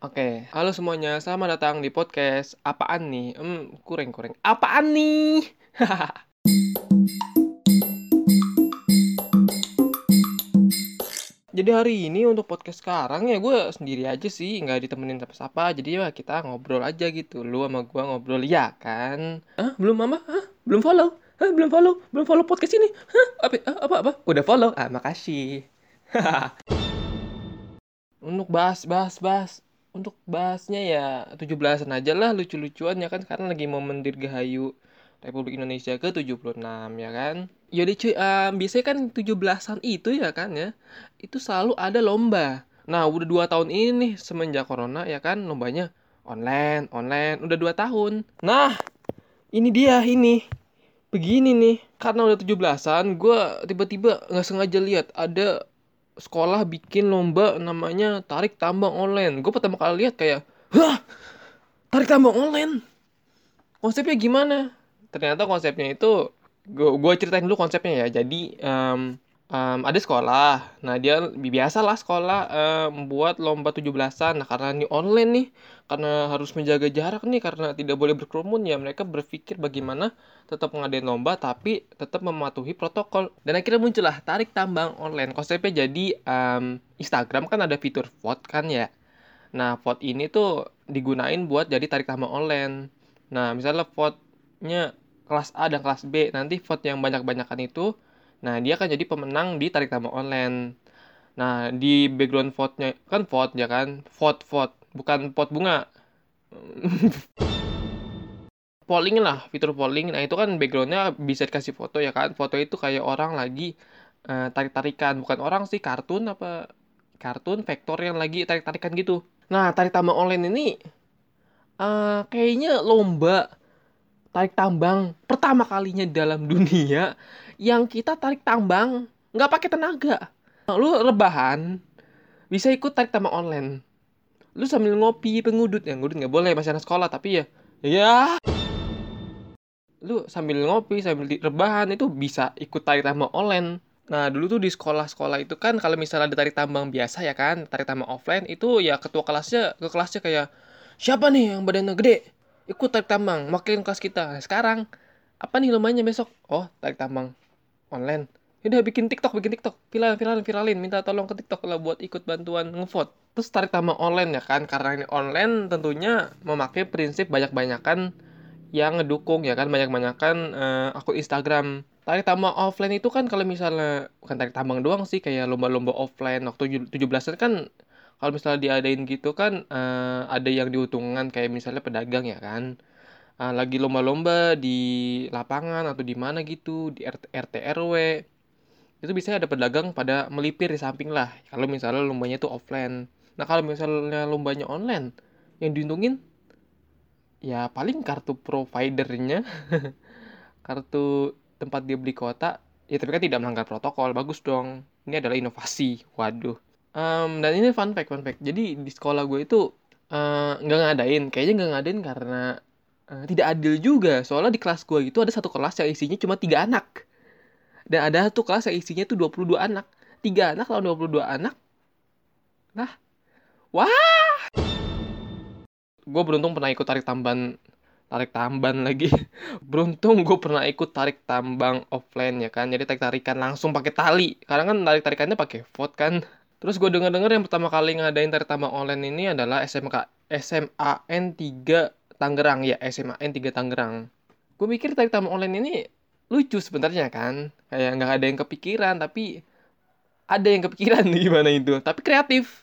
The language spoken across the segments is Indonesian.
Oke, halo semuanya, selamat datang di podcast Apaan Nih? Apaan Nih? Jadi hari ini untuk podcast sekarang ya gue sendiri aja sih, gak ditemenin siapa-siapa. Jadi ya kita ngobrol aja gitu, lu sama gue ngobrol, ya kan? Belum mama? Belum follow? Belum follow podcast ini? Apa? Udah follow? Makasih. Untuk bahasnya ya 17-an aja lah, lucu-lucuan ya kan, karena lagi momen dirgahayu Republik Indonesia ke-76 ya kan. Jadi cuy, biasanya kan 17-an itu ya kan ya, itu selalu ada lomba. Nah udah 2 tahun ini nih semenjak corona ya kan, lombanya online, udah 2 tahun. Nah ini begini nih, karena udah 17-an gue tiba-tiba gak sengaja lihat ada sekolah bikin lomba namanya tarik tambang online. Gue pertama kali lihat kayak, "Hah? Tarik tambang online? Konsepnya gimana?" Ternyata konsepnya itu, gue ceritain dulu konsepnya ya. Jadi ada sekolah. Nah, dia biasalah sekolah membuat lomba 17-an. Nah, karena ini online nih, karena harus menjaga jarak nih, karena tidak boleh berkerumun ya, mereka berpikir bagaimana tetap mengadain lomba tapi tetap mematuhi protokol. Dan akhirnya muncullah tarik tambang online. Konsepnya jadi Instagram kan ada fitur vote kan ya. Nah, vote ini tuh digunain buat jadi tarik tambang online. Nah, misalnya vote-nya kelas A dan kelas B. Nanti vote yang banyak-banyakan itu, nah, dia akan jadi pemenang di tarik tambang online. Nah, di background vote-nya, kan vote ya kan? Vote, bukan pot bunga. Polling lah, fitur polling. Nah, itu kan background-nya bisa dikasih foto ya kan? Foto itu kayak orang lagi tarik-tarikan. Bukan orang sih, kartun, vektor yang lagi tarik-tarikan gitu. Nah, tarik tambang online ini kayaknya lomba tarik tambang pertama kalinya dalam dunia yang kita tarik tambang nggak pakai tenaga. Nah, lu rebahan bisa ikut tarik tambang online, lu sambil ngopi ngudut nggak boleh, masih anak sekolah, tapi ya lu sambil ngopi sambil rebahan itu bisa ikut tarik tambang online. Nah, dulu tuh di sekolah-sekolah itu kan kalau misalnya ada tarik tambang biasa ya kan, tarik tambang offline itu ya ketua kelasnya ke kelasnya kayak, "Siapa nih yang badannya gede? Ikut tarik tambang, wakilin kelas kita." Nah, sekarang apa nih lombanya besok? Oh, tarik tambang online. Udah bikin TikTok. Viralin, minta tolong ke TikTok lah buat ikut bantuan ngevote. Terus tarik tambang online ya kan, karena ini online tentunya memakai prinsip banyak-banyakan yang ngedukung ya kan, banyak-banyakan akun Instagram. Tarik tambang offline itu kan kalau misalnya bukan tarik tambang doang sih, kayak lomba-lomba offline waktu 17-an kan. Kalau misalnya diadain gitu kan, ada yang diuntungkan kayak misalnya pedagang ya kan. Lagi lomba-lomba di lapangan atau di mana gitu, di RT RW. Itu biasanya ada pedagang pada melipir di samping lah, kalau misalnya lombanya itu offline. Nah kalau misalnya lombanya online, yang diuntungin ya paling kartu providernya, kartu tempat dia beli kuota. Ya tapi kan tidak melanggar protokol, bagus dong. Ini adalah inovasi, waduh. Dan ini fun fact. Jadi di sekolah gue itu nggak ngadain karena tidak adil juga. Soalnya di kelas gue itu ada satu kelas yang isinya cuma 3 anak. Dan ada satu kelas yang isinya tuh 22 anak. 3 anak lawan 22 anak. Nah, wah. Gue beruntung pernah ikut tarik tamban lagi. Beruntung gue pernah ikut tarik tambang offline ya kan. Jadi tarik-tarikan langsung pakai tali. Karena kan tarik-tarikannya pakai vote kan. Terus gue dengar yang pertama kali ngadain tarik tambang online ini adalah SMAN 3 Tangerang. Ya, SMAN 3 Tangerang. Gue mikir tarik tambang online ini lucu sebenarnya kan. Kayak nggak ada yang kepikiran, tapi ada yang kepikiran gimana itu. Tapi kreatif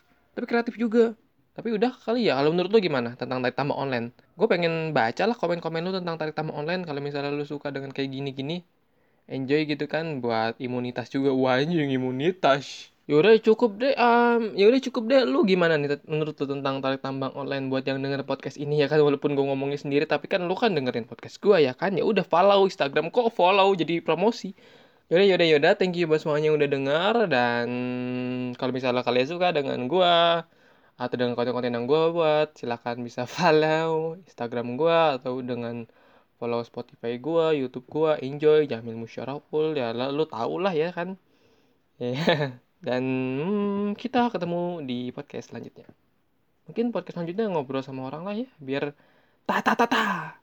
juga. Tapi udah kali ya, kalau menurut lu gimana tentang tarik tambang online? Gue pengen baca lah komen-komen lu tentang tarik tambang online. Kalau misalnya lu suka dengan kayak gini-gini, enjoy gitu kan buat imunitas juga. Wah, anjing imunitas. Yaudah cukup deh, lu gimana nih menurut lu tentang tarik tambang online buat yang denger podcast ini ya kan, walaupun gue ngomongin sendiri tapi kan lu kan dengerin podcast gue ya kan. Ya udah follow Instagram, kok follow jadi promosi. Yaudah, thank you buat semuanya yang udah denger, dan kalau misalnya kalian suka dengan gue atau dengan konten-konten yang gue buat, silahkan bisa follow Instagram gue atau dengan follow Spotify gue, YouTube gue, enjoy Jamil Musyarakul ya, lu tau lah ya kan. Dan kita ketemu di podcast selanjutnya. Mungkin podcast selanjutnya ngobrol sama orang lah ya, biar ta ta ta ta.